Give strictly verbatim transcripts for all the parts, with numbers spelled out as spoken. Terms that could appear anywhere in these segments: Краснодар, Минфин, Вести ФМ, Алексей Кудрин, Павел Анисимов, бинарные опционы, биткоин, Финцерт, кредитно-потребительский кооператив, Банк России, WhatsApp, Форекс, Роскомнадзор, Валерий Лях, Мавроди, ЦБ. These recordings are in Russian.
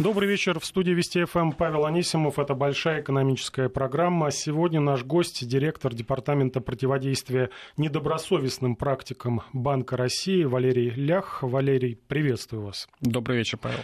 Добрый вечер. В студии Вести ФМ Павел Анисимов. Это большая экономическая программа. Сегодня наш гость, директор Департамента противодействия недобросовестным практикам Банка России Валерий Лях. Валерий, приветствую вас. Добрый вечер, Павел.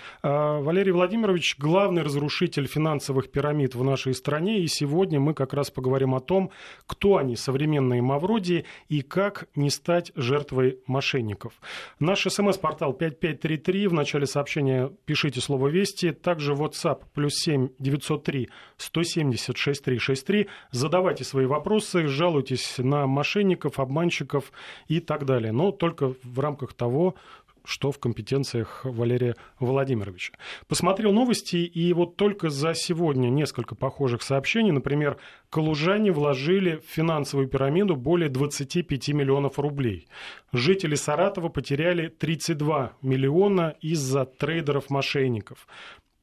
Валерий Владимирович, главный разрушитель финансовых пирамид в нашей стране. И сегодня мы как раз поговорим о том, кто они, современные Мавроди, и как не стать жертвой мошенников. Наш смс-портал пять пять три три. В начале сообщения пишите слово «Вести». Также WhatsApp плюс семь девятьсот три сто семьдесят шесть триста шестьдесят три. Задавайте свои вопросы, жалуйтесь на мошенников, обманщиков и так далее. Но только в рамках того, что в компетенциях Валерия Владимировича. Посмотрел новости, и вот только за сегодня несколько похожих сообщений. Например, калужане вложили в финансовую пирамиду более двадцати пяти миллионов рублей. Жители Саратова потеряли тридцать два миллиона из-за трейдеров-мошенников.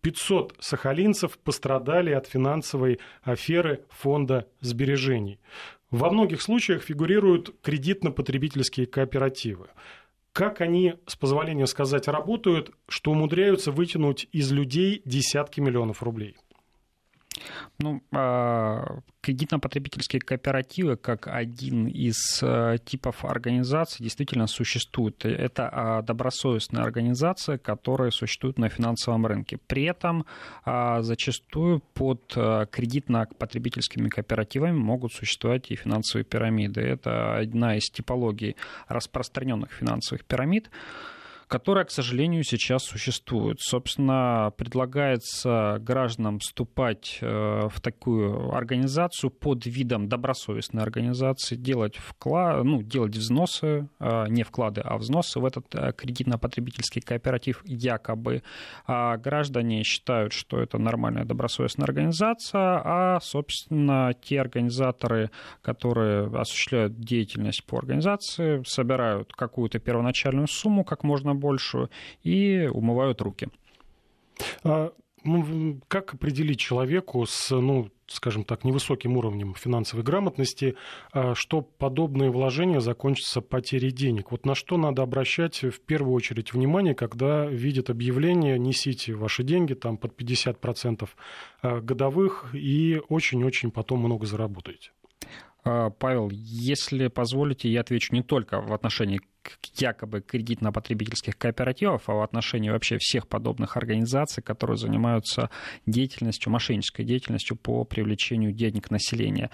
пятьсот сахалинцев пострадали от финансовой аферы фонда сбережений. Во многих случаях фигурируют кредитно-потребительские кооперативы. Как они, с позволения сказать, работают, что умудряются вытянуть из людей десятки миллионов рублей? Ну, кредитно-потребительские кооперативы, как один из типов организаций, действительно существуют. Это добросовестные организации, которые существуют на финансовом рынке. При этом зачастую под кредитно-потребительскими кооперативами могут существовать и финансовые пирамиды. Это одна из типологий распространенных финансовых пирамид, которая, к сожалению, сейчас существует. Собственно, предлагается гражданам вступать в такую организацию под видом добросовестной организации, делать, вклад, ну, делать взносы, не вклады, а взносы в этот кредитно-потребительский кооператив якобы. А граждане считают, что это нормальная добросовестная организация, а, собственно, те организаторы, которые осуществляют деятельность по организации, собирают какую-то первоначальную сумму, как можно большую, и умывают руки. А, ну, как определить человеку с, ну, скажем так, невысоким уровнем финансовой грамотности, что подобные вложения закончатся потерей денег? Вот на что надо обращать в первую очередь внимание, когда видят объявление «несите ваши деньги там, под пятьдесят процентов годовых и очень-очень потом много заработаете». Павел, если позволите, я отвечу не только в отношении якобы кредитно-потребительских кооперативов, а в отношении вообще всех подобных организаций, которые занимаются деятельностью, мошеннической деятельностью по привлечению денег населения.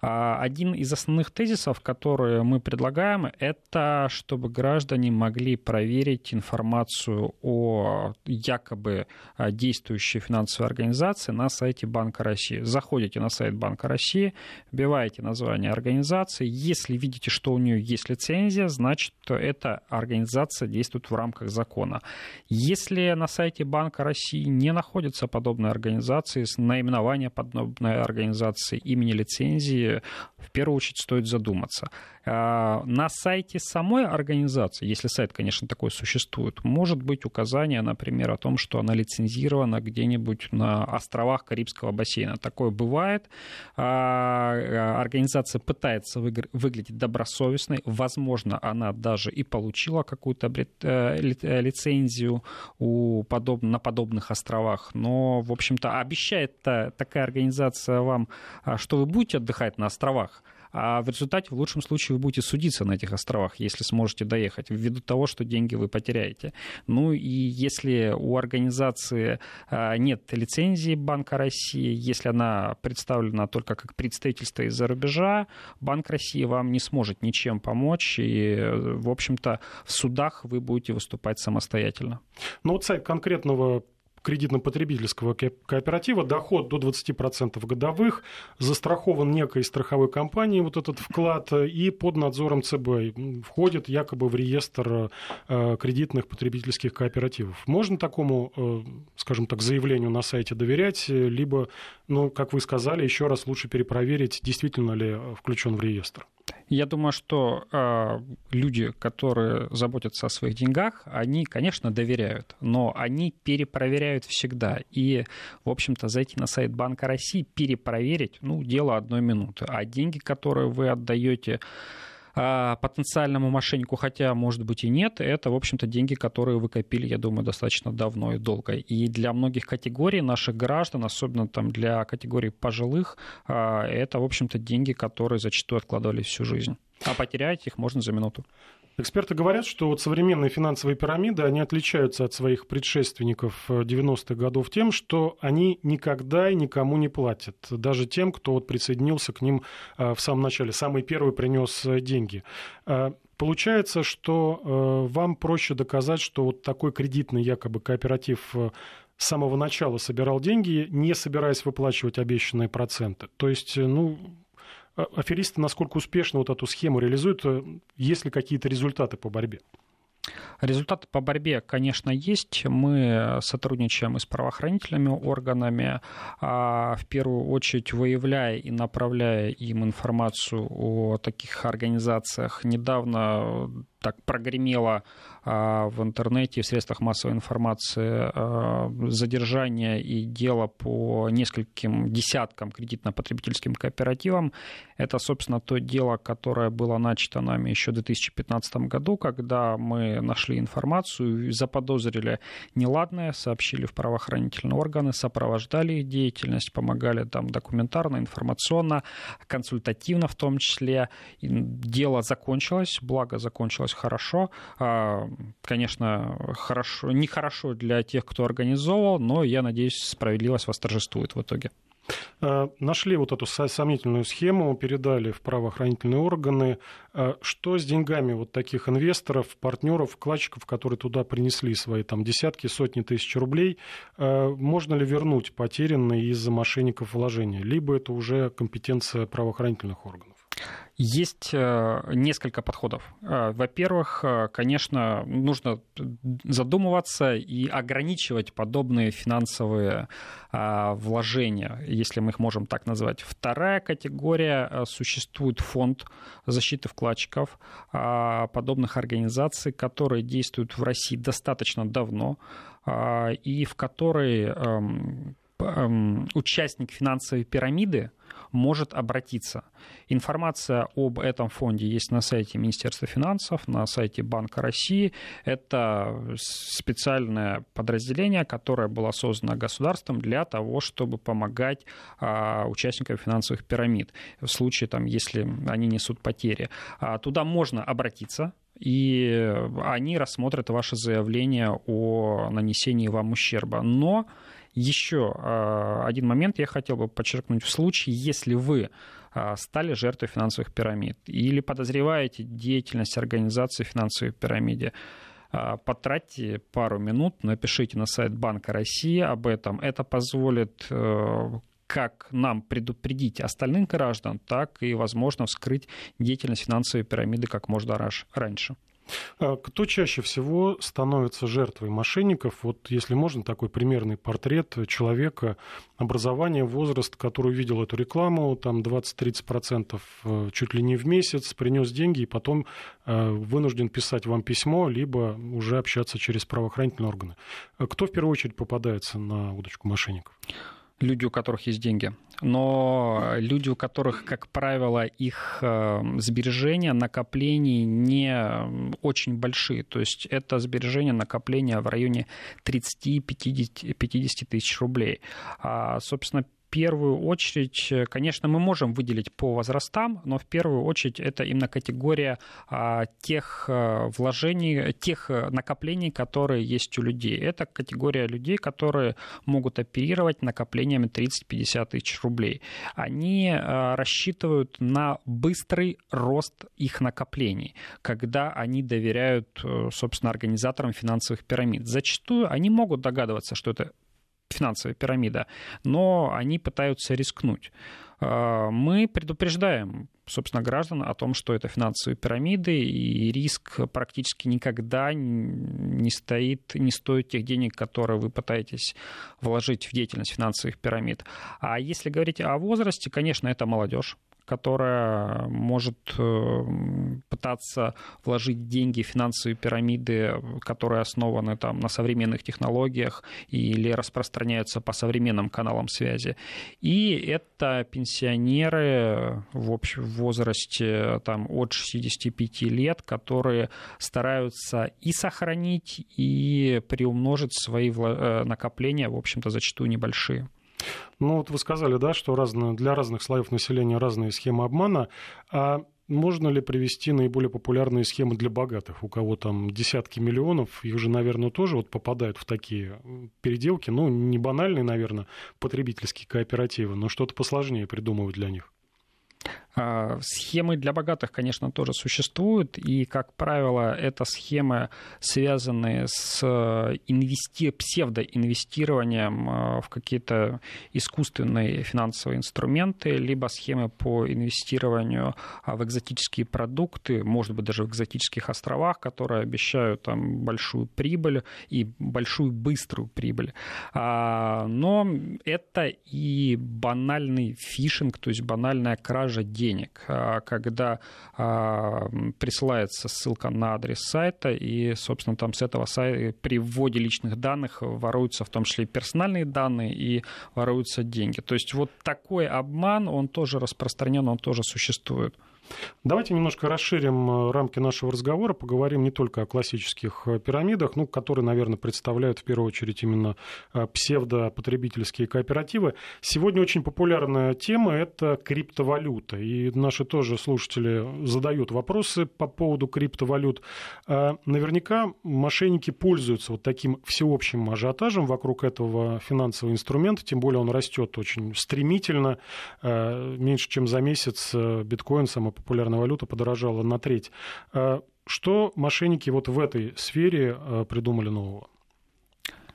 Один из основных тезисов, которые мы предлагаем, это чтобы граждане могли проверить информацию о якобы действующей финансовой организации на сайте Банка России. Заходите на сайт Банка России, вбиваете название организации. Если видите, что у нее есть лицензия, значит, эта организация действует в рамках закона. Если на сайте Банка России не находится подобной организации, наименование подобной организации, имени, лицензии, в первую очередь стоит задуматься. На сайте самой организации, если сайт, конечно, такой существует, может быть указание, например, о том, что она лицензирована где-нибудь на островах Карибского бассейна. Такое бывает. Организация пытается выглядеть добросовестной. Возможно, она даже и получила какую-то лицензию у подоб... на подобных островах. Но, в общем-то, обещает такая организация вам, что вы будете отдыхать на островах, а в результате, в лучшем случае, вы будете судиться на этих островах, если сможете доехать, ввиду того, что деньги вы потеряете. Ну и если у организации нет лицензии Банка России, если она представлена только как представительство из-за рубежа, Банк России вам не сможет ничем помочь, и, в общем-то, в судах вы будете выступать самостоятельно. Ну вот сайт конкретного кредитно-потребительского кооператива, доход до двадцати процентов годовых, застрахован некой страховой компанией вот этот вклад, и под надзором ЦБ входит якобы в реестр кредитных потребительских кооперативов. Можно такому, скажем так, заявлению на сайте доверять, либо, ну, как вы сказали, еще раз лучше перепроверить, действительно ли включен в реестр? Я думаю, что э, люди, которые заботятся о своих деньгах, они, конечно, доверяют, но они перепроверяют всегда. И, в общем-то, зайти на сайт Банка России, перепроверить, ну, дело одной минуты. А деньги, которые вы отдаете потенциальному мошеннику, хотя, может быть, и нет, это, в общем-то, деньги, которые вы копили, я думаю, достаточно давно и долго. И для многих категорий наших граждан, особенно там для категории пожилых, это, в общем-то, деньги, которые зачастую откладывали всю жизнь. А потерять их можно за минуту. Эксперты говорят, что вот современные финансовые пирамиды, они отличаются от своих предшественников девяностых годов тем, что они никогда и никому не платят. Даже тем, кто вот присоединился к ним в самом начале, самый первый принес деньги. Получается, что вам проще доказать, что вот такой кредитный якобы кооператив с самого начала собирал деньги, не собираясь выплачивать обещанные проценты. То есть, ну... аферисты насколько успешно вот эту схему реализуют? Есть ли какие-то результаты по борьбе? Результаты по борьбе, конечно, есть. Мы сотрудничаем и с правоохранительными органами, в первую очередь выявляя и направляя им информацию о таких организациях. Недавно так прогремело в интернете и в средствах массовой информации задержание и дело по нескольким десяткам кредитно-потребительским кооперативам. Это, собственно, то дело, которое было начато нами еще в две тысячи пятнадцатом году, когда мы нашли информацию, заподозрили неладное, сообщили в правоохранительные органы, сопровождали их деятельность, помогали там документарно, информационно, консультативно в том числе. И дело закончилось, благо закончилось хорошо. Конечно, хорошо, нехорошо для тех, кто организовал, но, я надеюсь, справедливость восторжествует в итоге. Нашли вот эту сомнительную схему, передали в правоохранительные органы. Что с деньгами вот таких инвесторов, партнеров, вкладчиков, которые туда принесли свои там десятки, сотни тысяч рублей? Можно ли вернуть потерянные из-за мошенников вложения? Либо это уже компетенция правоохранительных органов? Есть несколько подходов. Во-первых, конечно, нужно задумываться и ограничивать подобные финансовые вложения, если мы их можем так назвать. Вторая категория. Существует фонд защиты вкладчиков подобных организаций, которые действуют в России достаточно давно и в которой участник финансовой пирамиды может обратиться. Информация об этом фонде есть на сайте Министерства финансов, на сайте Банка России. Это специальное подразделение, которое было создано государством для того, чтобы помогать а, участникам финансовых пирамид. В случае, там, если они несут потери. А, туда можно обратиться, и они рассмотрят ваше заявление о нанесении вам ущерба. Но еще один момент я хотел бы подчеркнуть. В случае, если вы стали жертвой финансовых пирамид или подозреваете деятельность организации финансовой пирамиды, потратьте пару минут, напишите на сайт Банка России об этом. Это позволит как нам предупредить остальных граждан, так и, возможно, вскрыть деятельность финансовой пирамиды как можно раньше. Кто чаще всего становится жертвой мошенников? Вот, если можно, такой примерный портрет человека, образование, возраст, который увидел эту рекламу, там двадцать-тридцать процентов чуть ли не в месяц, принес деньги и потом вынужден писать вам письмо, либо уже общаться через правоохранительные органы. Кто в первую очередь попадается на удочку мошенников? Люди, у которых есть деньги. Но люди, у которых, как правило, их сбережения, накопления не очень большие. То есть это сбережения, накопления в районе тридцать-пятьдесят тысяч рублей. А, собственно, в первую очередь, конечно, мы можем выделить по возрастам, но в первую очередь это именно категория тех вложений, тех накоплений, которые есть у людей. Это категория людей, которые могут оперировать накоплениями тридцать-пятьдесят тысяч рублей. Они рассчитывают на быстрый рост их накоплений, когда они доверяют, собственно, организаторам финансовых пирамид. Зачастую они могут догадываться, что это финансовая пирамида, но они пытаются рискнуть. Мы предупреждаем, собственно, граждан о том, что это финансовые пирамиды, и риск практически никогда не стоит, не стоит тех денег, которые вы пытаетесь вложить в деятельность финансовых пирамид. А если говорить о возрасте, конечно, это молодежь, которая может пытаться вложить деньги в финансовые пирамиды, которые основаны там на современных технологиях или распространяются по современным каналам связи. И это пенсионеры в общем возрасте там, от шестидесяти пяти лет, которые стараются и сохранить, и приумножить свои накопления, в общем-то, зачастую небольшие. Ну вот вы сказали, да, что разные, для разных слоев населения разные схемы обмана. А можно ли привести наиболее популярные схемы для богатых, у кого там десятки миллионов, их же, наверное, тоже вот попадают в такие переделки, ну, не банальные, наверное, потребительские кооперативы, но что-то посложнее придумывать для них? Схемы для богатых, конечно, тоже существуют, и, как правило, это схемы, связанные с инвести... псевдоинвестированием в какие-то искусственные финансовые инструменты, либо схемы по инвестированию в экзотические продукты, может быть, даже в экзотических островах, которые обещают там, большую прибыль и большую быструю прибыль. Но это и банальный фишинг, то есть банальная кража денег. денег, когда а, присылается ссылка на адрес сайта, и, собственно, там с этого сайта при вводе личных данных воруются в том числе и персональные данные, и воруются деньги. То есть вот такой обман, он тоже распространен, он тоже существует. Давайте немножко расширим рамки нашего разговора, поговорим не только о классических пирамидах, ну, которые, наверное, представляют в первую очередь именно псевдопотребительские кооперативы. Сегодня очень популярная тема – это криптовалюта. И наши тоже слушатели задают вопросы по поводу криптовалют. Наверняка мошенники пользуются вот таким всеобщим ажиотажем вокруг этого финансового инструмента, тем более он растет очень стремительно. Меньше чем за месяц биткоин, самый популярная валюта, подорожала на треть. Что мошенники вот в этой сфере придумали нового?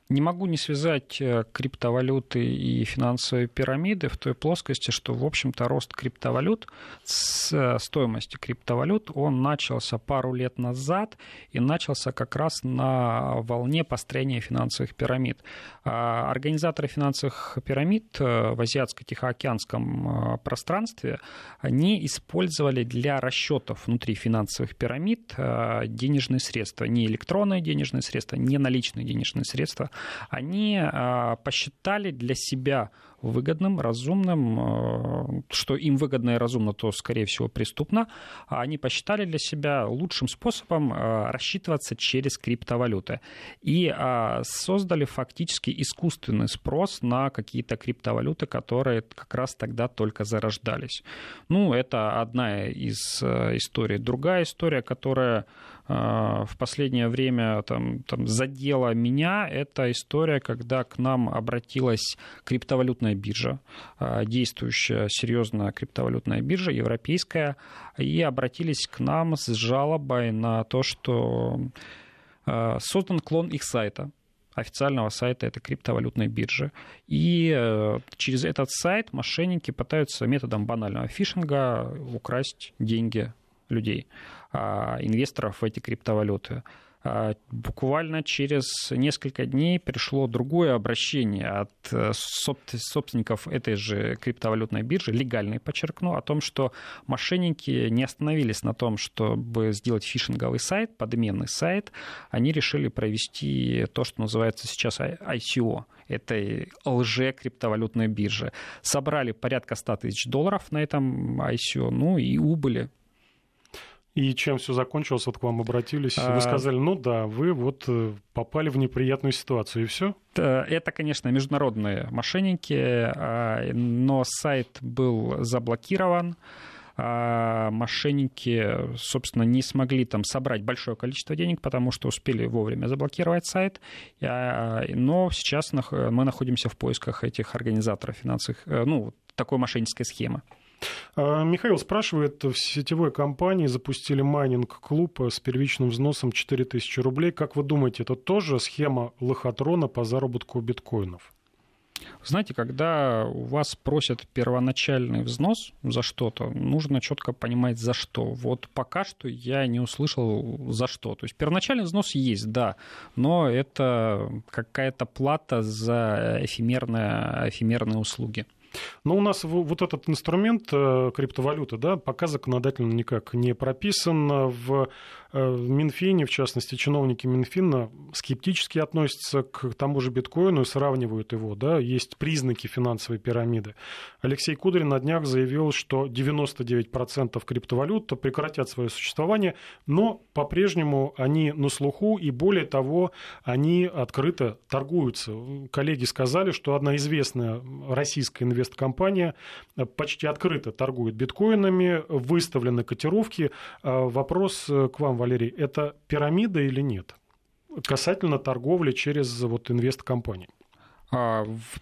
Не могу не связать криптовалюты и финансовые пирамиды в той плоскости, что, в общем-то, рост криптовалют, стоимости криптовалют, он начался пару лет назад и начался как раз на волне построения финансовых пирамид. Организаторы финансовых пирамид в азиатско-тихоокеанском пространстве, они использовали для расчетов внутри финансовых пирамид денежные средства, не электронные денежные средства, не наличные денежные средства. Они посчитали для себя выгодным, разумным, что им выгодно и разумно, то, скорее всего, преступно. Они посчитали для себя лучшим способом рассчитываться через криптовалюты и создали фактически искусственный спрос на какие-то криптовалюты, которые как раз тогда только зарождались. Ну, это одна из историй. Другая история, которая в последнее время там, там, задела меня, это история, когда к нам обратилась криптовалютная биржа, действующая серьезная криптовалютная биржа, европейская, и обратились к нам с жалобой на то, что создан клон их сайта, официального сайта этой криптовалютной биржи. И через этот сайт мошенники пытаются методом банального фишинга украсть деньги людей, инвесторов в эти криптовалюты. Буквально через несколько дней пришло другое обращение от собственников этой же криптовалютной биржи, легальной, подчеркну, о том, что мошенники не остановились на том, чтобы сделать фишинговый сайт, подменный сайт. Они решили провести то, что называется сейчас ай си о, этой лже-криптовалютной биржи. Собрали порядка ста тысяч долларов на этом ай си о, ну и убыли. И чем все закончилось, вот к вам обратились, вы сказали, ну да, вы вот попали в неприятную ситуацию, и все? Это, конечно, международные мошенники, но сайт был заблокирован. Мошенники, собственно, не смогли там собрать большое количество денег, потому что успели вовремя заблокировать сайт. Но сейчас мы находимся в поисках этих организаторов финансовых, ну, такой мошеннической схемы. Михаил спрашивает, в сетевой компании запустили майнинг-клуб с первичным взносом четыре тысячи рублей. Как вы думаете, это тоже схема лохотрона по заработку биткоинов? Знаете, когда у вас просят первоначальный взнос за что-то, нужно четко понимать, за что. Вот пока что я не услышал, за что. То есть первоначальный взнос есть, да, но это какая-то плата за эфемерные, эфемерные услуги. Но у нас вот этот инструмент криптовалюты, да, пока законодательно никак не прописан. В Минфине, в частности, чиновники Минфина скептически относятся к тому же биткоину и сравнивают его, да, есть признаки финансовой пирамиды. Алексей Кудрин на днях заявил, что девяносто девять процентов криптовалют прекратят свое существование, но по-прежнему они на слуху, и более того, они открыто торгуются. Коллеги сказали, что одна известная российская инвесткомпания почти открыто торгует биткоинами, выставлены котировки. Вопрос к вам, Валерий, это пирамида или нет? Касательно торговли через вот инвесткомпании.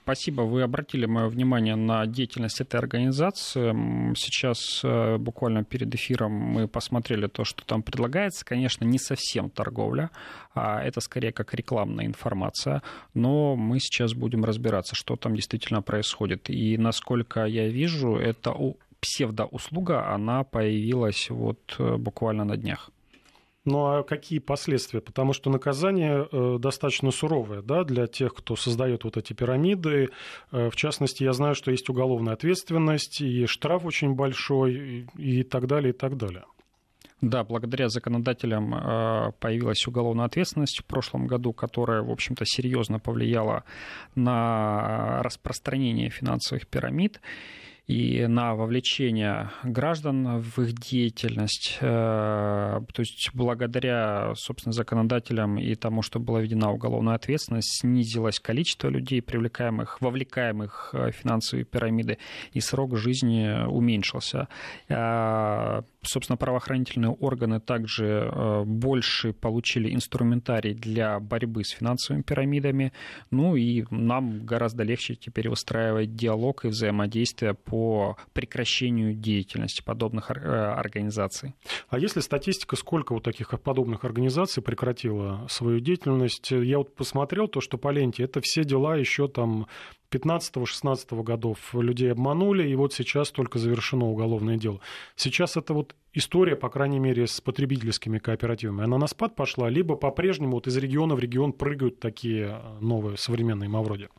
Спасибо, вы обратили мое внимание на деятельность этой организации. Сейчас буквально перед эфиром мы посмотрели то, что там предлагается. Конечно, не совсем торговля, а это скорее как рекламная информация, но мы сейчас будем разбираться, что там действительно происходит. И насколько я вижу, эта псевдоуслуга, она появилась вот буквально на днях. Ну а какие последствия? Потому что наказание э, достаточно суровое, да, для тех, кто создает вот эти пирамиды. Э, в частности, я знаю, что есть уголовная ответственность, и штраф очень большой, и, и так далее, и так далее. Да, благодаря законодателям появилась уголовная ответственность в прошлом году, которая, в общем-то, серьезно повлияла на распространение финансовых пирамид и на вовлечение граждан в их деятельность. То есть благодаря, собственно, законодателям и тому, что была введена уголовная ответственность, снизилось количество людей, привлекаемых, вовлекаемых в финансовые пирамиды, и срок жизни уменьшился. Собственно, правоохранительные органы также больше получили инструментарий для борьбы с финансовыми пирамидами. Ну и нам гораздо легче теперь выстраивать диалог и взаимодействие по по прекращению деятельности подобных организаций. А если статистика, сколько вот таких подобных организаций прекратила свою деятельность? Я вот посмотрел то, что по ленте, это все дела еще там пятнадцатого-шестнадцатого годов. Людей обманули, и вот сейчас только завершено уголовное дело. Сейчас это вот история, по крайней мере, с потребительскими кооперативами. Она на спад пошла, либо по-прежнему вот из региона в регион прыгают такие новые современные мавроди?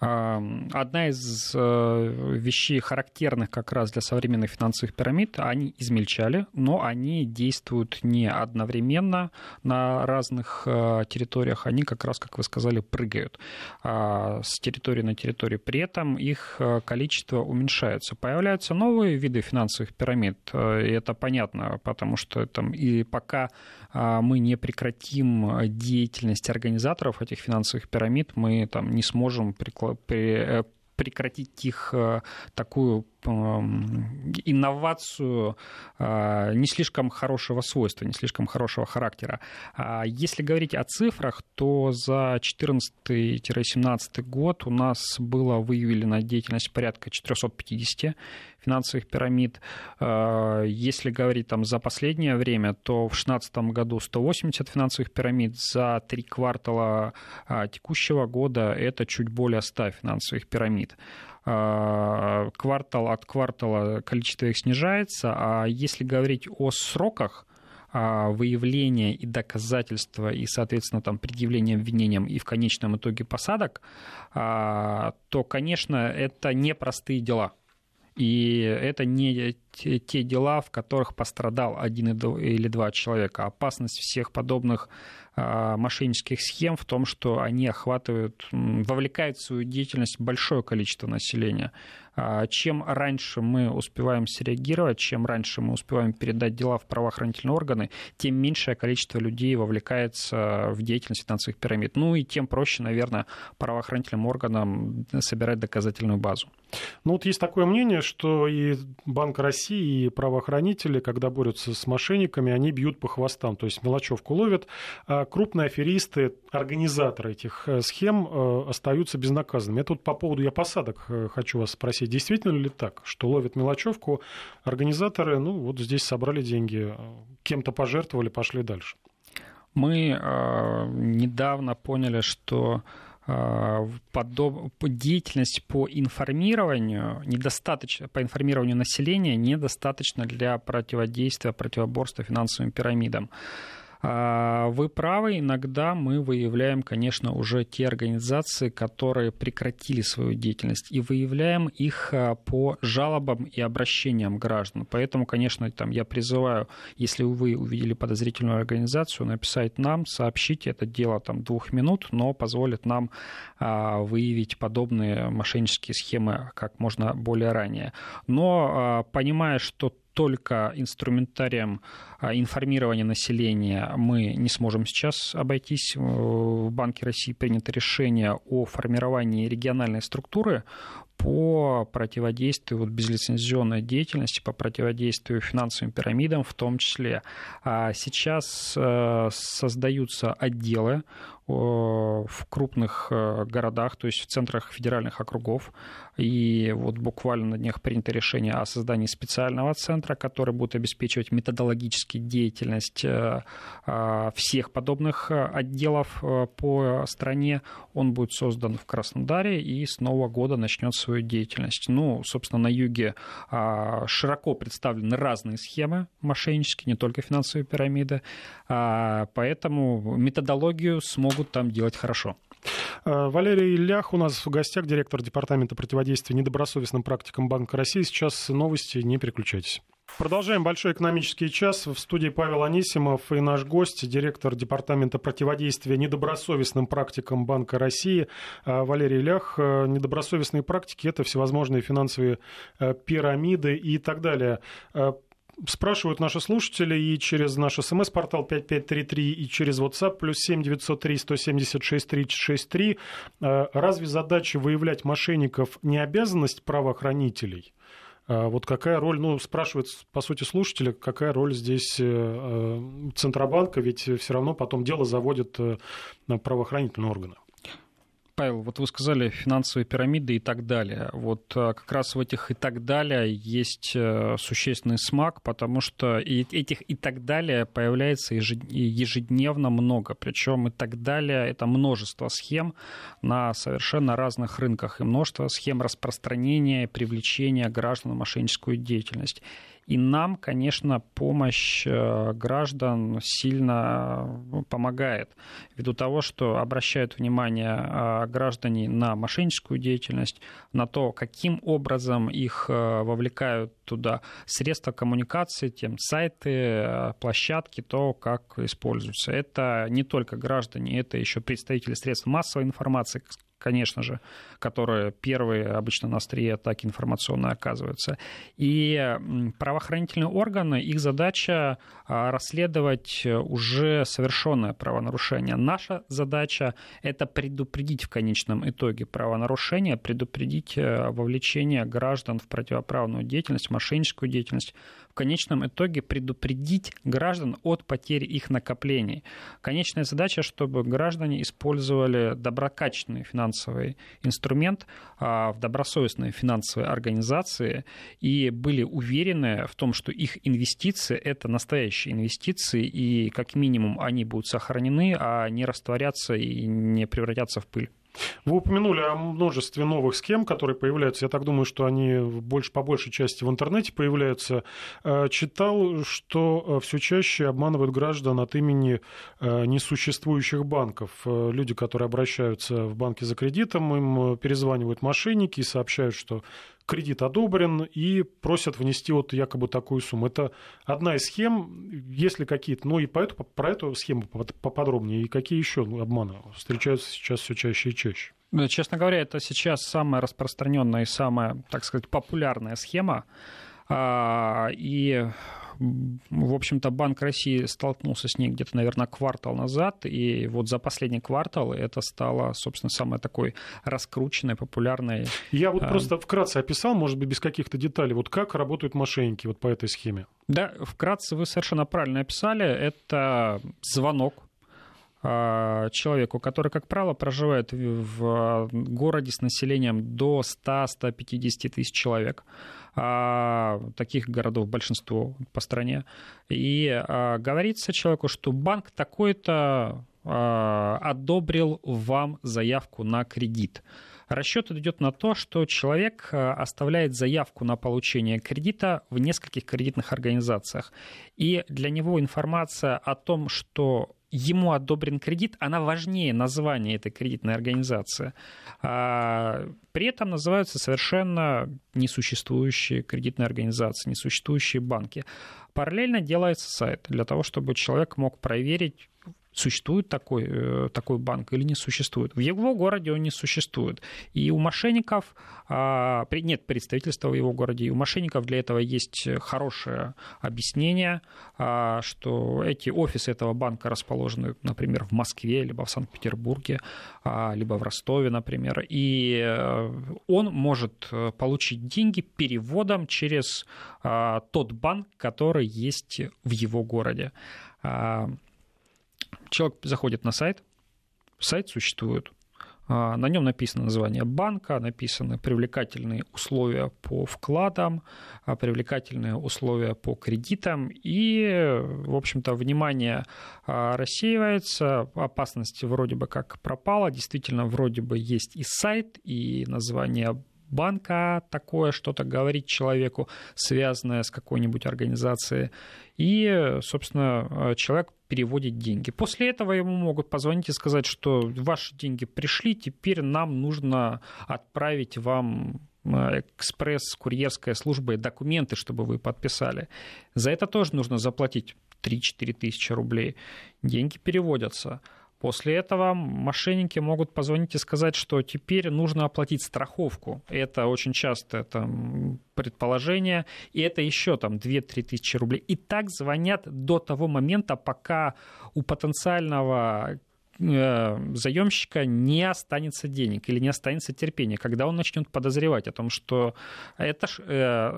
Одна из вещей, характерных как раз для современных финансовых пирамид, они измельчали, но они действуют не одновременно на разных территориях, они как раз, как вы сказали, прыгают с территории на территорию, при этом их количество уменьшается. Появляются новые виды финансовых пирамид, и это понятно, потому что там, и пока мы не прекратим деятельность организаторов этих финансовых пирамид, мы там не сможем прекратить прекратить их такую инновацию не слишком хорошего свойства, не слишком хорошего характера. Если говорить о цифрах, то за две тысячи четырнадцатый — две тысячи семнадцатый год у нас было выявлено деятельность порядка четыреста пятьдесят финансовых пирамид. Если говорить там за последнее время, то в две тысячи шестнадцатом году сто восемьдесят финансовых пирамид, за три квартала текущего года это чуть более ста финансовых пирамид. Квартал от квартала количество их снижается, а если говорить о сроках выявления и доказательства и, соответственно, там, предъявления обвинениям и в конечном итоге посадок, то, конечно, это непростые дела. И это не те дела, в которых пострадал один или два человека. Опасность всех подобных мошеннических схем в том, что они охватывают, вовлекают в свою деятельность большое количество населения. Чем раньше мы успеваем среагировать, чем раньше мы успеваем передать дела в правоохранительные органы, тем меньшее количество людей вовлекается в деятельность финансовых пирамид. Ну и тем проще, наверное, правоохранительным органам собирать доказательную базу. Ну вот есть такое мнение, что и Банк России, и правоохранители, когда борются с мошенниками, они бьют по хвостам, то есть мелочевку ловят. Крупные аферисты, организаторы этих схем остаются безнаказанными. Это вот по поводу я посадок хочу вас спросить. Действительно ли так, что ловят мелочевку, организаторы, ну вот здесь собрали деньги, кем-то пожертвовали, пошли дальше? Мы э, недавно поняли, что деятельность по информированию, недостаточно, по информированию населения недостаточно для противодействия, противоборства финансовым пирамидам. Вы правы, иногда мы выявляем, конечно, уже те организации, которые прекратили свою деятельность, и выявляем их по жалобам и обращениям граждан. Поэтому, конечно, там я призываю, если вы увидели подозрительную организацию, написать нам, сообщить, это дело там двух минут, но позволит нам а, выявить подобные мошеннические схемы как можно более ранее. Но а, понимая, что только инструментарием информирования населения мы не сможем сейчас обойтись. В Банке России принято решение о формировании региональной структуры по противодействию вот, безлицензионной деятельности, по противодействию финансовым пирамидам в том числе. Сейчас создаются отделы в крупных городах, то есть в центрах федеральных округов. И вот буквально на днях принято решение о создании специального центра, который будет обеспечивать методологически деятельность всех подобных отделов по стране. Он будет создан в Краснодаре и с нового года начнет свою деятельность. Ну, собственно, на юге широко представлены разные схемы мошеннические, не только финансовые пирамиды. Поэтому методологию смогут могут там делать хорошо. Валерий Лях у нас в гостях, директор департамента противодействия недобросовестным практикам Банка России. Сейчас новости, не переключайтесь. Продолжаем большой экономический час. В студии Павел Анисимов и наш гость, директор департамента противодействия недобросовестным практикам Банка России Валерий Лях. Недобросовестные практики — это всевозможные финансовые пирамиды и так далее. Спрашивают наши слушатели и через наш смс-портал пять пять три три и через WhatsApp плюс семь девятьсот три сто семьдесят шесть тридцать шесть три. Разве задача выявлять мошенников не обязанность правоохранителей? Вот какая роль, ну, спрашивают, по сути, слушатели, какая роль здесь Центробанка, ведь все равно потом дело заводят правоохранительные органы. Павел, вот вы сказали финансовые пирамиды и так далее. Вот как раз в этих и так далее есть существенный смак, потому что этих и так далее появляется ежедневно много. Причем и так далее — это множество схем на совершенно разных рынках и множество схем распространения, привлечения граждан в мошенническую деятельность. И нам, конечно, помощь граждан сильно помогает, ввиду того, что обращают внимание граждане на мошенническую деятельность, на то, каким образом их вовлекают туда средства коммуникации, тем сайты, площадки, то, как используются. Это не только граждане, это еще представители средств массовой информации, конечно же, которые первые обычно на острие атаки информационные оказываются. И правоохранительные органы, их задача расследовать уже совершенное правонарушение. Наша задача — это предупредить в конечном итоге правонарушение, предупредить вовлечение граждан в противоправную деятельность, мошенническую деятельность, в конечном итоге предупредить граждан от потери их накоплений. Конечная задача — чтобы граждане использовали доброкачественные финансовые финансовый инструмент в добросовестные финансовые организации и были уверены в том, что их инвестиции — это настоящие инвестиции, и как минимум они будут сохранены, а не растворятся и не превратятся в пыль. Вы упомянули о множестве новых схем, которые появляются. Я так думаю, что они больше, по большей части в интернете появляются. Читал, что все чаще обманывают граждан от имени несуществующих банков. Люди, которые обращаются в банки за кредитом, им перезванивают мошенники и сообщают, что кредит одобрен, и просят внести вот якобы такую сумму. Это одна из схем, есть ли какие-то, ну и по эту, про эту схему поподробнее, и какие еще обманы встречаются сейчас все чаще и чаще? Честно говоря, это сейчас самая распространенная и самая, так сказать, популярная схема, и в общем-то, Банк России столкнулся с ней где-то, наверное, квартал назад, и вот за последний квартал это стало, собственно, самой такой раскрученной, популярной. Я вот просто вкратце описал, может быть, без каких-то деталей, вот как работают мошенники вот по этой схеме. Да, вкратце вы совершенно правильно описали. Это звонок человеку, который, как правило, проживает в городе с населением до ста — ста пятидесяти тысяч человек. Таких городов большинство по стране. И говорится человеку, что банк такой-то одобрил вам заявку на кредит. Расчет идет на то, что человек оставляет заявку на получение кредита в нескольких кредитных организациях. И для него информация о том, что ему одобрен кредит, она важнее названия этой кредитной организации. При этом называются совершенно несуществующие кредитные организации, несуществующие банки. Параллельно делается сайт для того, чтобы человек мог проверить, существует такой, такой банк или не существует. В его городе он не существует. И у мошенников нет представительства в его городе. И у мошенников для этого есть хорошее объяснение, что эти офисы этого банка расположены, например, в Москве, либо в Санкт-Петербурге, либо в Ростове, например. И он может получить деньги переводом через тот банк, который есть в его городе. Человек заходит на сайт, сайт существует, на нем написано название банка, написаны привлекательные условия по вкладам, привлекательные условия по кредитам, и, в общем-то, внимание рассеивается, опасность вроде бы как пропала, действительно, вроде бы есть и сайт, и название банка, банка такое, что-то говорить человеку, связанное с какой-нибудь организацией, и, собственно, человек переводит деньги. После этого ему могут позвонить и сказать, что ваши деньги пришли, теперь нам нужно отправить вам экспресс, курьерская служба и документы, чтобы вы подписали. За это тоже нужно заплатить три-четыре тысячи рублей. Деньги переводятся. После этого мошенники могут позвонить и сказать, что теперь нужно оплатить страховку. Это очень часто там, предположение. И это еще там, две-три тысячи рублей. И так звонят до того момента, пока у потенциального заемщика не останется денег или не останется терпения, когда он начнет подозревать о том, что это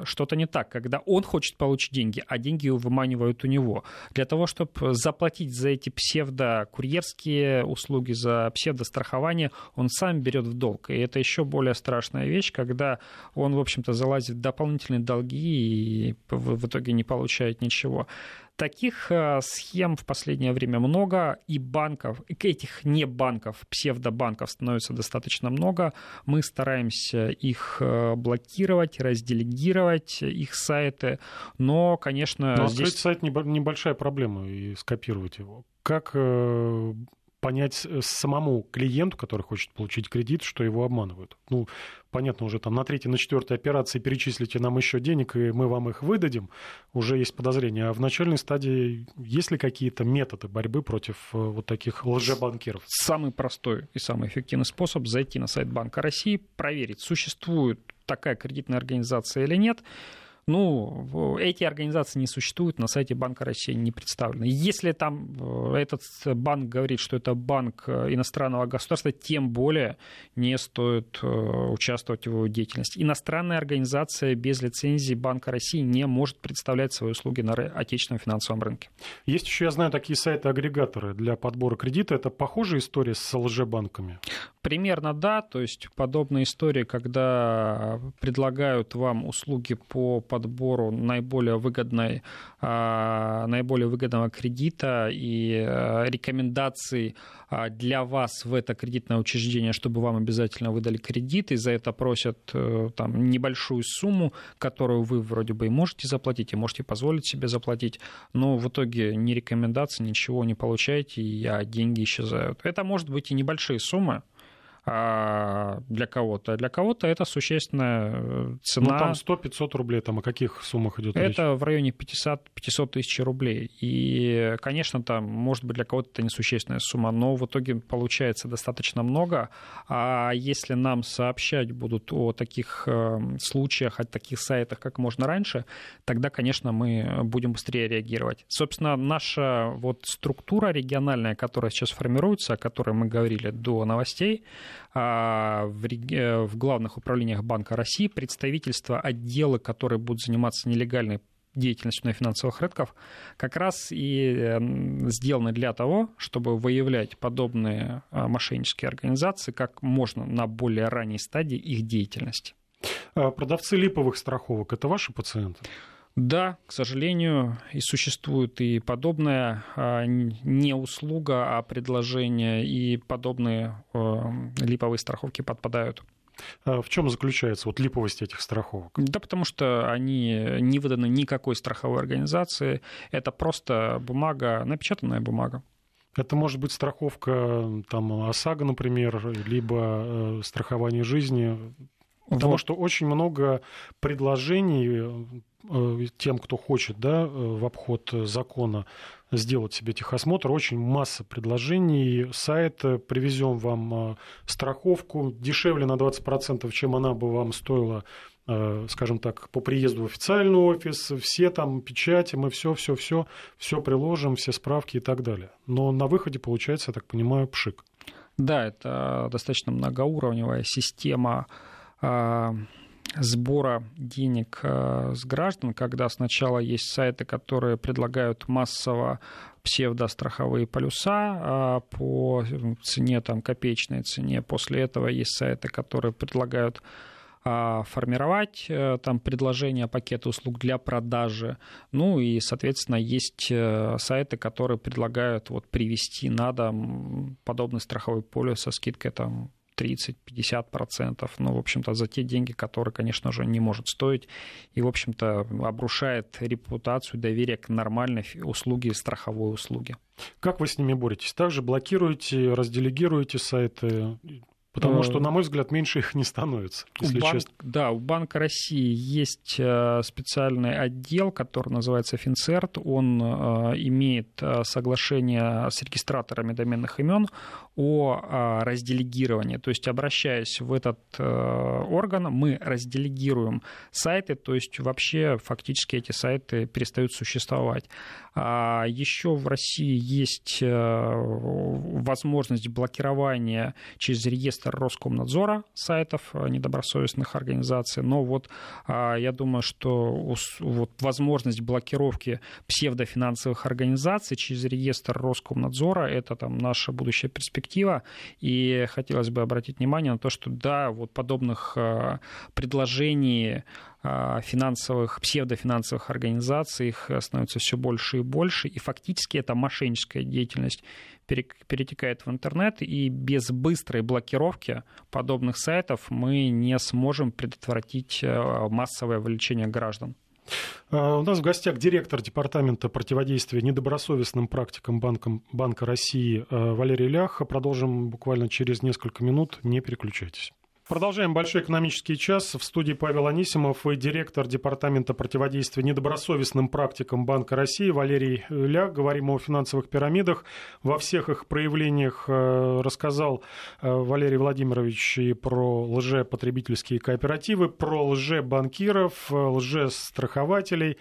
что-то не так, когда он хочет получить деньги, а деньги выманивают у него. Для того, чтобы заплатить за эти псевдокурьерские услуги, за псевдострахование, он сам берет в долг. И это еще более страшная вещь, когда он, в общем-то, залазит в дополнительные долги и в итоге не получает ничего. Таких схем в последнее время много, и банков, и этих не банков, псевдобанков становится достаточно много. Мы стараемся их блокировать, разделегировать, их сайты, но, конечно... Но здесь... открыть сайт — небольшая проблема, и скопировать его. Как понять самому клиенту, который хочет получить кредит, что его обманывают? Ну, понятно, уже там на третьей, на четвертой операции перечислите нам еще денег, и мы вам их выдадим, уже есть подозрения. А в начальной стадии есть ли какие-то методы борьбы против вот таких лжебанкиров? Самый простой и самый эффективный способ — зайти на сайт Банка России, проверить, существует такая кредитная организация или нет. Ну, эти организации не существуют, на сайте Банка России не представлены. Если там этот банк говорит, что это банк иностранного государства, тем более не стоит участвовать в его деятельности. Иностранная организация без лицензии Банка России не может представлять свои услуги на отечественном финансовом рынке. Есть еще, я знаю, такие сайты-агрегаторы для подбора кредита. Это похожая история с лжебанками? Примерно да, то есть подобные истории, когда предлагают вам услуги по подбору наиболее выгодной, наиболее выгодного кредита и рекомендаций для вас в это кредитное учреждение, чтобы вам обязательно выдали кредит, и за это просят там, небольшую сумму, которую вы вроде бы и можете заплатить, и можете позволить себе заплатить, но в итоге ни рекомендаций, ничего не получаете, а деньги исчезают. Это может быть и небольшие суммы, для кого-то. Для кого-то это существенная цена. Ну, там сто-пятьсот рублей, там о каких суммах идет речь? Это в районе пятьсот тысяч рублей. И, конечно, там, может быть, для кого-то это несущественная сумма, но в итоге получается достаточно много. А если нам сообщать будут о таких случаях, о таких сайтах как можно раньше, тогда, конечно, мы будем быстрее реагировать. Собственно, наша вот структура региональная, которая сейчас формируется, о которой мы говорили до новостей, в главных управлениях Банка России, представительства, отделы, которые будут заниматься нелегальной деятельностью на финансовых рынках, как раз и сделаны для того, чтобы выявлять подобные мошеннические организации как можно на более ранней стадии их деятельности. Продавцы липовых страховок — это ваши пациенты? Да, к сожалению, и существует и подобная не услуга, а предложение, и подобные липовые страховки подпадают. В чем заключается вот липовость этих страховок? Да потому что они не выданы никакой страховой организации. Это просто бумага, напечатанная бумага. Это может быть страховка там, ОСАГО, например, либо страхование жизни. Потому вот. Что очень много предложений тем, кто хочет, да, в обход закона сделать себе техосмотр. Очень масса предложений. Сайт «Привезем вам страховку» дешевле на двадцать процентов, чем она бы вам стоила, скажем так, по приезду в официальный офис, все там печати, мы все-все-все, все приложим, все справки и так далее. Но на выходе получается, я так понимаю, пшик. Да, это достаточно многоуровневая система сбора денег с граждан, когда сначала есть сайты, которые предлагают массово псевдостраховые полюса по цене, там, копеечной цене. После этого есть сайты, которые предлагают формировать там предложение пакета услуг для продажи. Ну и, соответственно, есть сайты, которые предлагают вот привести на дом подобный страховой полюс со скидкой там тридцать-пятьдесят процентов, ну, в общем-то, за те деньги, которые, конечно же, не может стоить, и, в общем-то, обрушает репутацию, доверие к нормальной услуге, страховой услуге. Как вы с ними боретесь? Также блокируете, разделегируете сайты? Потому что, на мой взгляд, меньше их не становится, если Банк, честно. Да, у Банка России есть специальный отдел, который называется Финцерт. Он имеет соглашение с регистраторами доменных имен о разделегировании. То есть, обращаясь в этот орган, мы разделегируем сайты, то есть вообще фактически эти сайты перестают существовать. Еще в России есть возможность блокирования через реестр Роскомнадзора сайтов недобросовестных организаций, но вот я думаю, что вот возможность блокировки псевдофинансовых организаций через реестр Роскомнадзора — это там наша будущая перспектива, и хотелось бы обратить внимание на то, что да, вот подобных предложений финансовых, псевдофинансовых организаций, их становится все больше и больше, и фактически эта мошенническая деятельность перетекает в интернет, и без быстрой блокировки подобных сайтов мы не сможем предотвратить массовое вовлечение граждан. У нас в гостях директор департамента противодействия недобросовестным практикам банкам, Банка России Валерий Лях. Продолжим буквально через несколько минут. Не переключайтесь. Продолжаем «Большой экономический час». В студии Павел Анисимов и директор департамента противодействия недобросовестным практикам Банка России Валерий Лях. Говорим о финансовых пирамидах. Во всех их проявлениях рассказал Валерий Владимирович и про лжепотребительские кооперативы, про лжебанкиров, лжестрахователей.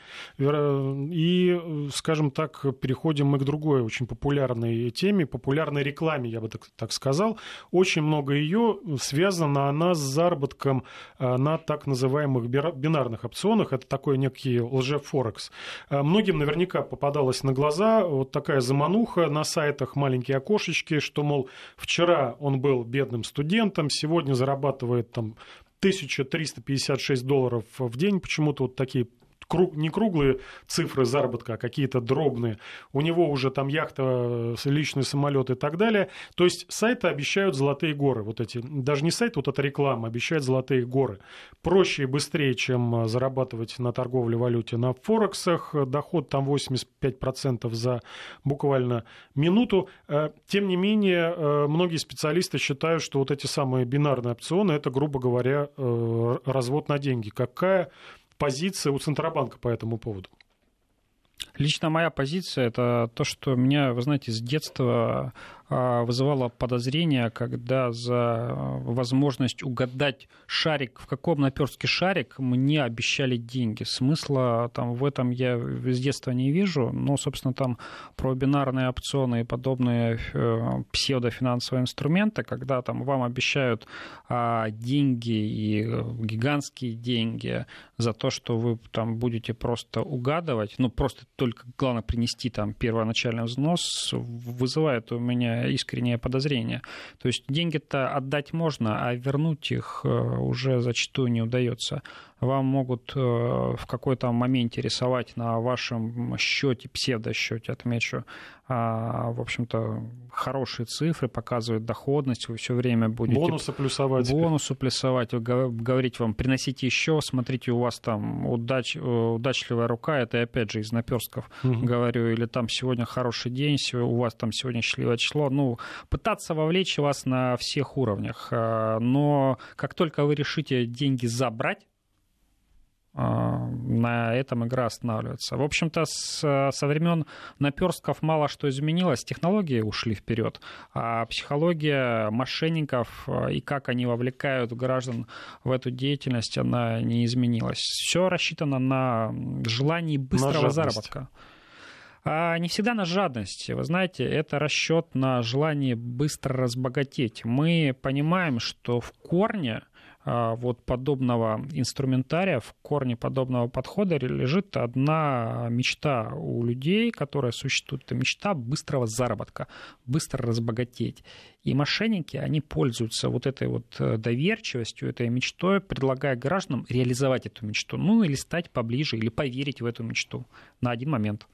И, скажем так, переходим мы к другой очень популярной теме, популярной рекламе, я бы так, так сказал. Очень много ее связано она с заработком на так называемых бинарных опционах. Это такой некий лжефорекс. Многим наверняка попадалось на глаза вот такая замануха на сайтах, маленькие окошечки, что, мол, вчера он был бедным студентом, сегодня зарабатывает там тысяча триста пятьдесят шесть долларов в день, почему-то вот такие не круглые цифры заработка, а какие-то дробные. У него уже там яхта, личный самолет и так далее. То есть сайты обещают золотые горы. Вот эти, даже не сайт, вот эта реклама обещает золотые горы. Проще и быстрее, чем зарабатывать на торговле валюте на Форексах. Доход там восемьдесят пять процентов за буквально минуту. Тем не менее, многие специалисты считают, что вот эти самые бинарные опционы — это, грубо говоря, развод на деньги. Какая позиция у Центробанка по этому поводу? Лично моя позиция — это то, что меня, вы знаете, с детства вызывало подозрение, когда за возможность угадать шарик, в каком наперстке шарик, мне обещали деньги. Смысла там в этом я с детства не вижу, но, собственно, там про бинарные опционы и подобные псевдофинансовые инструменты, когда там вам обещают деньги и гигантские деньги за то, что вы там будете просто угадывать, ну, просто только, главное, принести там первоначальный взнос, вызывает у меня искреннее подозрение. То есть деньги-то отдать можно, а вернуть их уже зачастую не удается. Вам могут в какой-то моменте рисовать на вашем счете, псевдосчете, отмечу, в общем-то, хорошие цифры, показывают доходность, вы все время будете... Бонусы плюсовать. Бонусы плюсовать, говорить вам, приносите еще, смотрите, у вас там удач, удачливая рука, это опять же из наперстков угу. говорю, или там сегодня хороший день, у вас там сегодня счастливое число. Ну, пытаться вовлечь вас на всех уровнях, но как только вы решите деньги забрать, на этом игра останавливается. В общем-то, с, со времен наперстков мало что изменилось. Технологии ушли вперед, а психология мошенников и как они вовлекают граждан в эту деятельность, она не изменилась. Все рассчитано на желание быстрого на заработка. А не всегда на жадность. Вы знаете, это расчет на желание быстро разбогатеть. Мы понимаем, что в корне вот подобного инструментария, в корне подобного подхода лежит одна мечта у людей, которая существует, это мечта быстрого заработка, быстро разбогатеть. И мошенники, они пользуются вот этой вот доверчивостью, этой мечтой, предлагая гражданам реализовать эту мечту, ну или стать поближе, или поверить в эту мечту на один момент.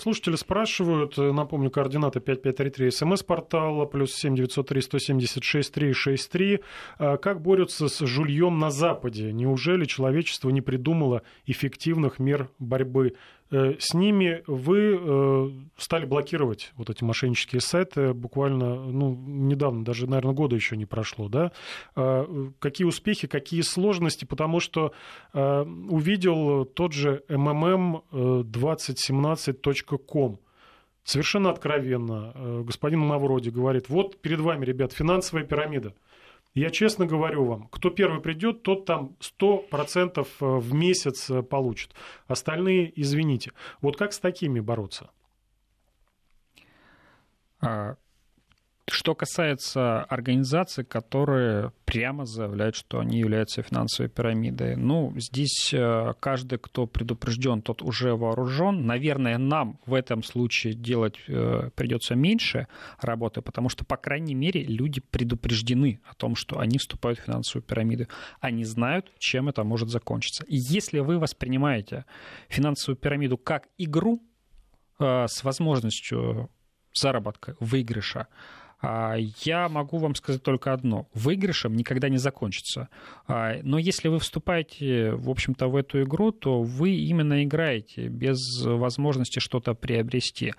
Слушатели спрашивают, напомню, координаты пять пять три три, смс-портала, плюс семь девятьсот три сто семьдесят шесть триста шестьдесят три. Как борются с жульем на Западе? Неужели человечество не придумало эффективных мер борьбы с ними? Вы стали блокировать вот эти мошеннические сайты буквально ну, недавно, даже, наверное, года еще не прошло, да? Какие успехи, какие сложности? Потому что увидел тот же эм эм эм двадцать семнадцать, ком. Совершенно откровенно господин Мавроди говорит, вот перед вами, ребят, финансовая пирамида. Я честно говорю вам, кто первый придет, тот там сто процентов в месяц получит. Остальные, извините. Вот как с такими бороться? Что касается организаций, которые прямо заявляют, что они являются финансовой пирамидой, ну, здесь каждый, кто предупрежден, тот уже вооружен. Наверное, нам в этом случае делать придется меньше работы, потому что, по крайней мере, люди предупреждены о том, что они вступают в финансовую пирамиду. Они знают, чем это может закончиться. И если вы воспринимаете финансовую пирамиду как игру с возможностью заработка, выигрыша, я могу вам сказать только одно. Выигрышем никогда не закончится. Но если вы вступаете, в общем-то, в эту игру, то вы именно играете без возможности что-то приобрести.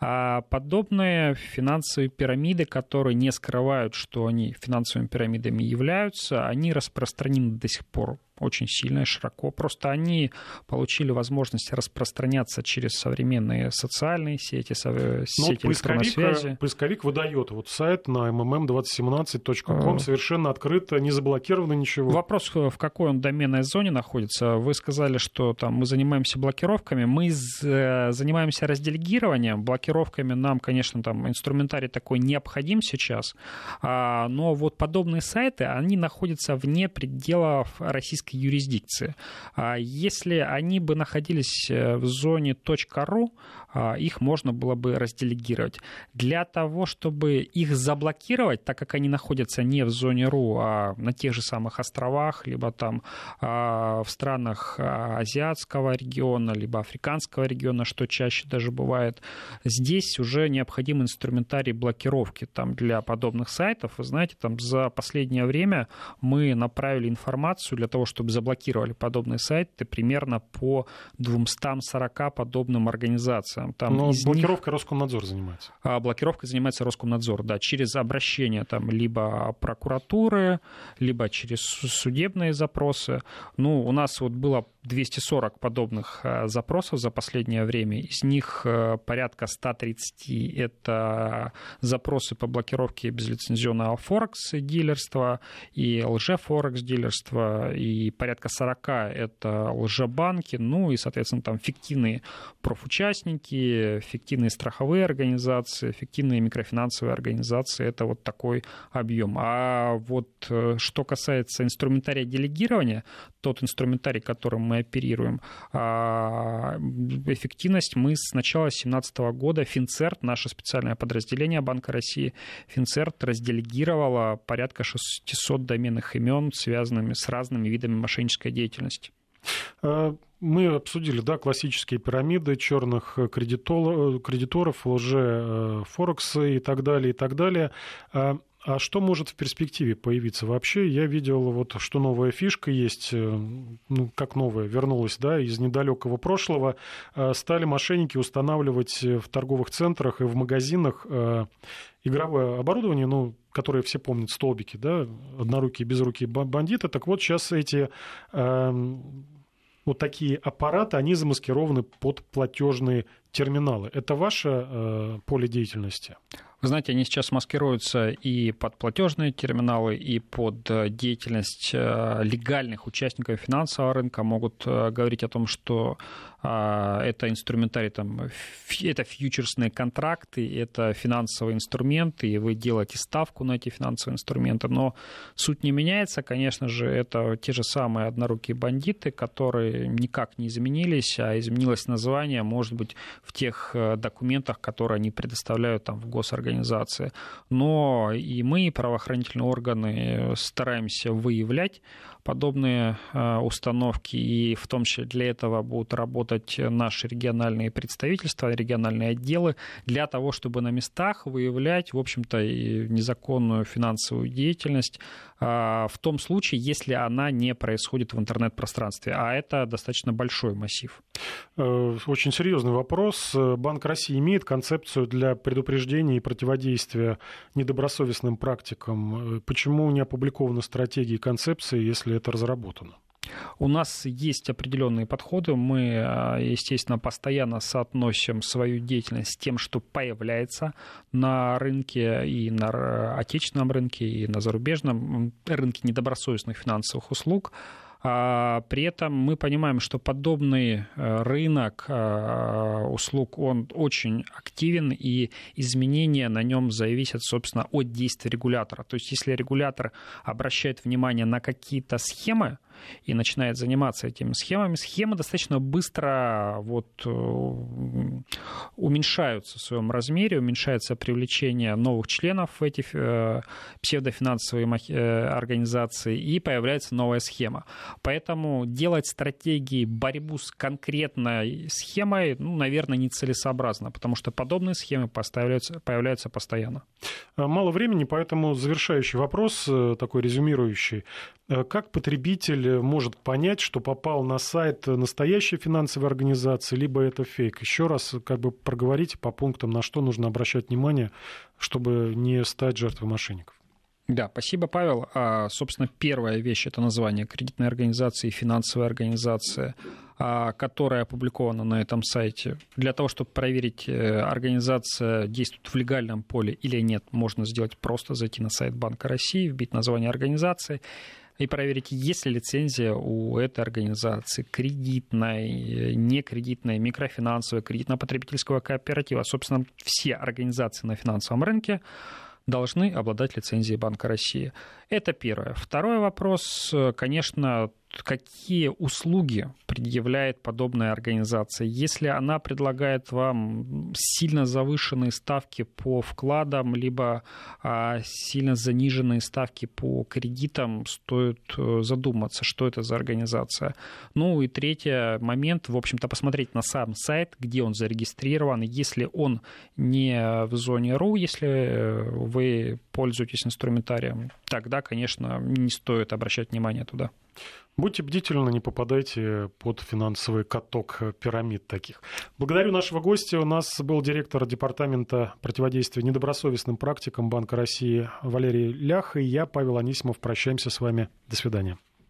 А подобные финансовые пирамиды, которые не скрывают, что они финансовыми пирамидами являются, они распространены до сих пор очень сильно и широко. Просто они получили возможность распространяться через современные социальные сети, сети электронной связи. Поисковик выдает вот сайт на эм эм эм двадцать семнадцать точка ком, совершенно открыто, не заблокировано ничего. Вопрос, в какой он доменной зоне находится. Вы сказали, что там мы занимаемся блокировками, мы занимаемся разделегированием. Блокировками нам, конечно, там инструментарий такой необходим сейчас, но вот подобные сайты, они находятся вне пределов российской юрисдикции. Если они бы находились в зоне .ru, их можно было бы разделегировать. Для того, чтобы их заблокировать, так как они находятся не в зоне .ru, а на тех же самых островах, либо там в странах азиатского региона, либо африканского региона, что чаще даже бывает, здесь уже необходим инструментарий блокировки там, для подобных сайтов. Вы знаете, там за последнее время мы направили информацию для того, чтобы заблокировали подобные сайты примерно по двести сорок подобным организациям. Там Но блокировка них... Роскомнадзор занимается. А, блокировкой занимается Роскомнадзор, да, через обращение там, либо прокуратуры, либо через судебные запросы. Ну, у нас вот было двести сорок подобных запросов за последнее время. Из них порядка ста тридцати — это запросы по блокировке безлицензионного форекс-дилерства и лже-форекс-дилерства, и порядка сорока — это лже-банки, ну и, соответственно, там фиктивные профучастники, фиктивные страховые организации, фиктивные микрофинансовые организации это вот такой объем. А вот что касается инструментария делегирования, тот инструментарий, которым мы оперируем, эффективность мы с начала две тысячи семнадцатого года, Финцерт, наше специальное подразделение Банка России, Финцерт разделегировало порядка шестисот доменных имен, связанными с разными видами мошеннической деятельности. Мы обсудили, да, классические пирамиды черных кредиторов, лже-форексы и так далее, и так далее. А что может в перспективе появиться вообще? Я видел, вот, что новая фишка есть, ну, как новая, вернулась, да, из недалекого прошлого. Стали мошенники устанавливать в торговых центрах и в магазинах игровое оборудование, ну, которые все помнят, столбики, да, однорукие, безрукие бандиты. Так вот, сейчас эти э, вот такие аппараты, они замаскированы под платежные терминалы. Это ваше э, поле деятельности? Вы знаете, они сейчас маскируются и под платежные терминалы, и под деятельность легальных участников финансового рынка. Могут говорить о том, что это инструментарий, там, это фьючерсные контракты, это финансовые инструменты, и вы делаете ставку на эти финансовые инструменты. Но суть не меняется. Конечно же, это те же самые однорукие бандиты, которые никак не изменились, а изменилось название, может быть, в тех документах, которые они предоставляют там, в госорганизации. Организации. Но и мы, и правоохранительные органы, стараемся выявлять подобные установки, и в том числе для этого будут работать наши региональные представительства, региональные отделы, для того, чтобы на местах выявлять, в общем-то, и незаконную финансовую деятельность в том случае, если она не происходит в интернет-пространстве. А это достаточно большой массив. Очень серьезный вопрос. Банк России имеет концепцию для предупреждения и противодействия недобросовестным практикам. Почему не опубликованы стратегии и концепции, если это разработано? У нас есть определенные подходы. Мы, естественно, постоянно соотносим свою деятельность с тем, что появляется на рынке, и на отечественном рынке, и на зарубежном рынке недобросовестных финансовых услуг. При этом мы понимаем, что подобный рынок услуг, он очень активен, и изменения на нем зависят, собственно, от действий регулятора. То есть, если регулятор обращает внимание на какие-то схемы и начинает заниматься этими схемами, схемы достаточно быстро вот, уменьшаются в своем размере, уменьшается привлечение новых членов в эти псевдофинансовые организации, и появляется новая схема. Поэтому делать стратегии борьбы с конкретной схемой, ну, наверное, нецелесообразно, потому что подобные схемы появляются, появляются постоянно. Мало времени, поэтому завершающий вопрос, такой резюмирующий. Как потребитель может понять, что попал на сайт настоящей финансовой организации, либо это фейк? Еще раз как бы проговорите по пунктам, на что нужно обращать внимание, чтобы не стать жертвой мошенников. Да, спасибо, Павел. А, собственно, первая вещь – это название кредитной организации и финансовой организации, которая опубликована на этом сайте. Для того, чтобы проверить, организация действует в легальном поле или нет, можно сделать просто зайти на сайт Банка России, вбить название организации и проверить, есть ли лицензия у этой организации кредитной, некредитной, микрофинансовой, кредитно-потребительского кооператива. Собственно, все организации на финансовом рынке должны обладать лицензией Банка России. Это первое. Второй вопрос, конечно, какие услуги предъявляет подобная организация. Если она предлагает вам сильно завышенные ставки по вкладам, либо сильно заниженные ставки по кредитам, стоит задуматься, что это за организация. Ну и третий момент, в общем-то, посмотреть на сам сайт, где он зарегистрирован. Если он не в зоне РУ, если вы пользуетесь инструментарием, тогда, конечно, не стоит обращать внимание туда. Будьте бдительны, не попадайте под финансовый каток пирамид таких. Благодарю нашего гостя. У нас был директор департамента противодействия недобросовестным практикам Банка России Валерий Лях, и я, Павел Анисимов. Прощаемся с вами. До свидания.